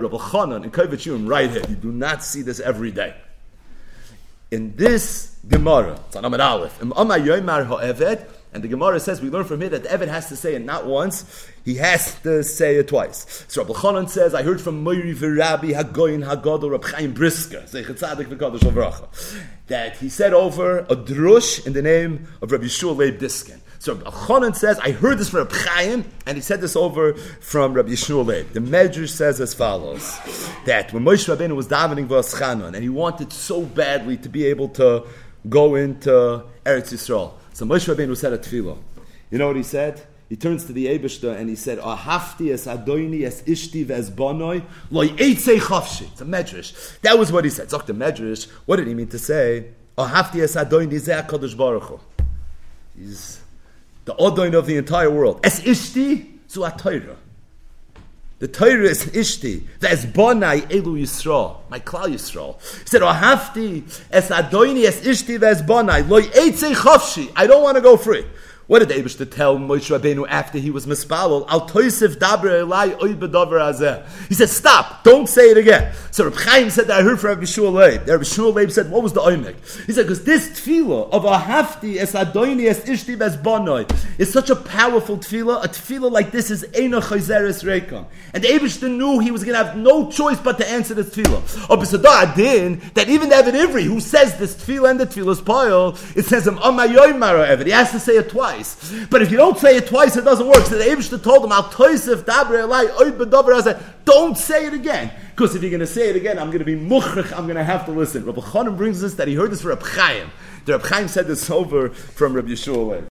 Rabbi Chonon and Kavichum right here. You do not see this every day. In this Gemara, it's on Amar Aleph. And the Gemara says, we learn from here that the Evet has to say it not once, he has to say it twice. So Rabbi Chonon says, I heard from Moiri Verabi Hagoyin Hagod, Reb Chaim Brisker, that he said over a drush in the name of Rabbi Yeshua Leib Diskin. So Rabbi Chonon says, I heard this from Reb Chaim, and he said this over from Rabbi Yishnu Oleh. The Medrash says as follows, that when Moshe Rabbeinu was davening v'as Chanon, and he wanted so badly to be able to go into Eretz Yisrael, so Moshe Rabbeinu said a tefillah. You know what he said? He turns to the Ebeshter and he said, Ahavti es adoyini es ishti v'asbonoi, Lo y'eitzei chavshi. It's a Medrash. That was what he said. Zok the Medrash, what did he mean to say? Ahavti es adoyini zeh haKadosh Baruch Hu. He's the Adoin of the entire world. Es ishti zu ha'tyra. The tyra is ishti. Es bana elu yisra. My klal yisra. He said, Ahavti es adoyini es ishti v'asbonai. Lo y'eitzei chavshi. I don't want to go free. What did Abishul tell Moshe Rabbeinu after he was mispallel? Al toisif daber elai oy bedaver hazeh. He said, stop. Don't say it again. So Reb Chaim said that I heard from Rabbi Yishnu Oleh. Rabbi Yishnu Oleh said, what was the oimek? He said, because this tefillah of Ahavti es adoyini es ishti v'asbonoi is such a powerful tefillah. A tefillah like this is eina chayzeres reikam. And Abishul knew he was going to have no choice but to answer this tefillah. Abishtha adin that even Eved Ivri who says this tefillah and the tefillah's pile, it says him amayoymara Eved. He has to say it twice. But if you don't say it twice, it doesn't work. So the Ebeshter told him, don't say it again. Because if you're going to say it again, I'm going to be mukhrich, I'm going to have to listen. Rabbi Chonon brings us that he heard this from Reb Chaim. The Reb Chaim said this over from Rabbi Yeshua Leib.